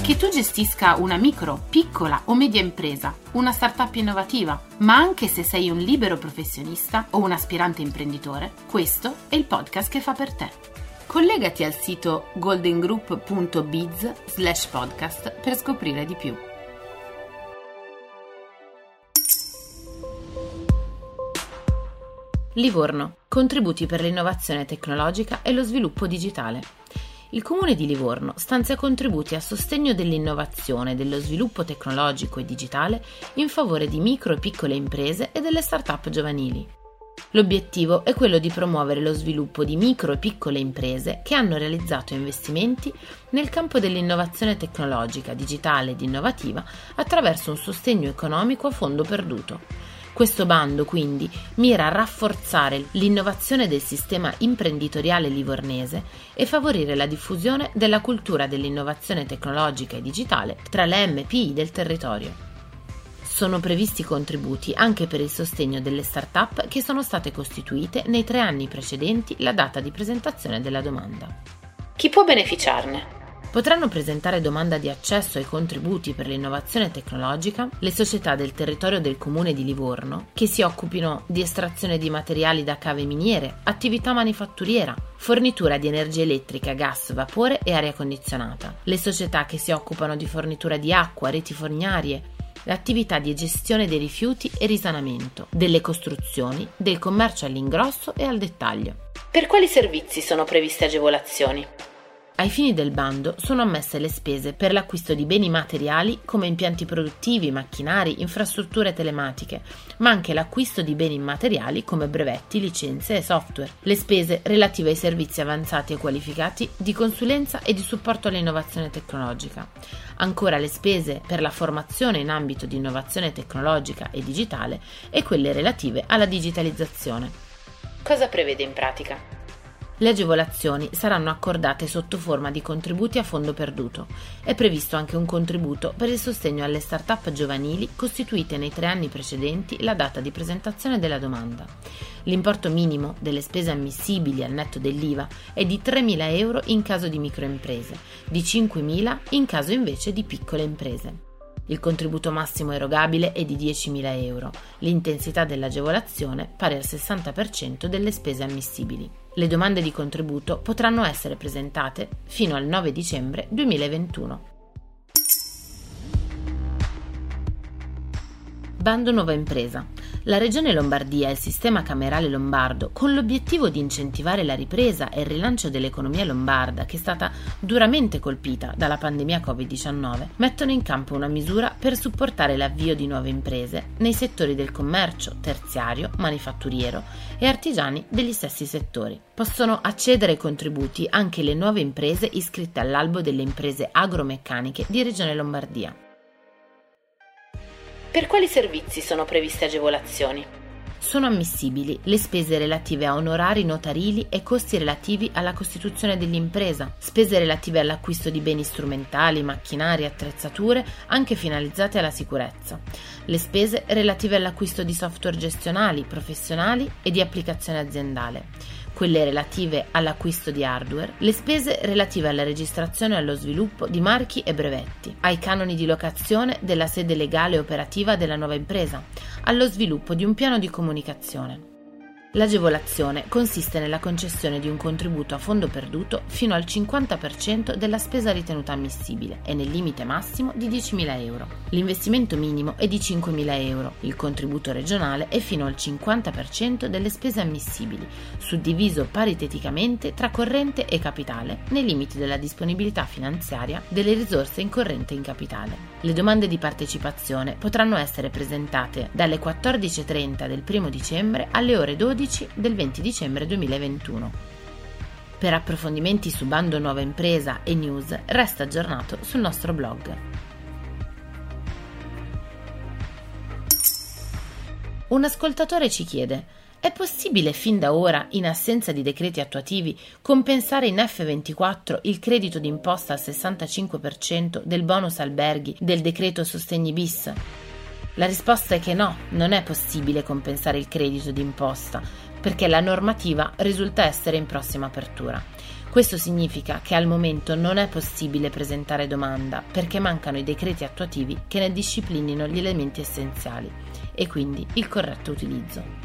Che tu gestisca una micro, piccola o media impresa, una startup innovativa, ma anche se sei un libero professionista o un aspirante imprenditore, questo è il podcast che fa per te. Collegati al sito goldengroup.biz/podcast per scoprire di più. Livorno, contributi per l'innovazione tecnologica e lo sviluppo digitale. Il Comune di Livorno stanzia contributi a sostegno dell'innovazione, dello sviluppo tecnologico e digitale in favore di micro e piccole imprese e delle start-up giovanili. L'obiettivo è quello di promuovere lo sviluppo di micro e piccole imprese che hanno realizzato investimenti nel campo dell'innovazione tecnologica, digitale ed innovativa attraverso un sostegno economico a fondo perduto. Questo bando, quindi, mira a rafforzare l'innovazione del sistema imprenditoriale livornese e favorire la diffusione della cultura dell'innovazione tecnologica e digitale tra le MPI del territorio. Sono previsti contributi anche per il sostegno delle start-up che sono state costituite nei 3 anni precedenti la data di presentazione della domanda. Chi può beneficiarne? Potranno presentare domanda di accesso ai contributi per l'innovazione tecnologica le società del territorio del Comune di Livorno che si occupino di estrazione di materiali da cave miniere, attività manifatturiera, fornitura di energia elettrica, gas, vapore e aria condizionata, le società che si occupano di fornitura di acqua, reti fognarie, l'attività di gestione dei rifiuti e risanamento, delle costruzioni, del commercio all'ingrosso e al dettaglio. Per quali servizi sono previste agevolazioni? Ai fini del bando sono ammesse le spese per l'acquisto di beni materiali come impianti produttivi, macchinari, infrastrutture telematiche, ma anche l'acquisto di beni immateriali come brevetti, licenze e software, le spese relative ai servizi avanzati e qualificati di consulenza e di supporto all'innovazione tecnologica, ancora le spese per la formazione in ambito di innovazione tecnologica e digitale e quelle relative alla digitalizzazione. Cosa prevede in pratica? Le agevolazioni saranno accordate sotto forma di contributi a fondo perduto. È previsto anche un contributo per il sostegno alle start-up giovanili costituite nei 3 anni precedenti la data di presentazione della domanda. L'importo minimo delle spese ammissibili al netto dell'IVA è di €3.000 in caso di microimprese, di €5.000 in caso invece di piccole imprese. Il contributo massimo erogabile è di €10.000. L'intensità dell'agevolazione pari al 60% delle spese ammissibili. Le domande di contributo potranno essere presentate fino al 9 dicembre 2021. Bando Nuova Impresa. La Regione Lombardia e il sistema camerale lombardo, con l'obiettivo di incentivare la ripresa e il rilancio dell'economia lombarda, che è stata duramente colpita dalla pandemia Covid-19, mettono in campo una misura per supportare l'avvio di nuove imprese nei settori del commercio, terziario, manifatturiero e artigiani degli stessi settori. Possono accedere ai contributi anche le nuove imprese iscritte all'albo delle imprese agromeccaniche di Regione Lombardia. Per quali servizi sono previste agevolazioni? Sono ammissibili le spese relative a onorari notarili e costi relativi alla costituzione dell'impresa, spese relative all'acquisto di beni strumentali, macchinari, attrezzature, anche finalizzate alla sicurezza, le spese relative all'acquisto di software gestionali, professionali e di applicazione aziendale, quelle relative all'acquisto di hardware, le spese relative alla registrazione e allo sviluppo di marchi e brevetti, ai canoni di locazione della sede legale e operativa della nuova impresa, allo sviluppo di un piano di comunicazione. L'agevolazione consiste nella concessione di un contributo a fondo perduto fino al 50% della spesa ritenuta ammissibile e nel limite massimo di €10.000. L'investimento minimo è di €5.000. Il contributo regionale è fino al 50% delle spese ammissibili, suddiviso pariteticamente tra corrente e capitale, nei limiti della disponibilità finanziaria delle risorse in corrente e in capitale. Le domande di partecipazione potranno essere presentate dalle 14:30 del 1 dicembre alle ore 12 del 20 dicembre 2021. Per approfondimenti su Bando Nuova Impresa e news, resta aggiornato sul nostro blog. Un ascoltatore ci chiede: è possibile fin da ora, in assenza di decreti attuativi, compensare in F24 il credito d'imposta al 65% del bonus alberghi del decreto Sostegni bis? La risposta è che no, non è possibile compensare il credito d'imposta, perché la normativa risulta essere in prossima apertura. Questo significa che al momento non è possibile presentare domanda, perché mancano i decreti attuativi che ne disciplinino gli elementi essenziali e quindi il corretto utilizzo.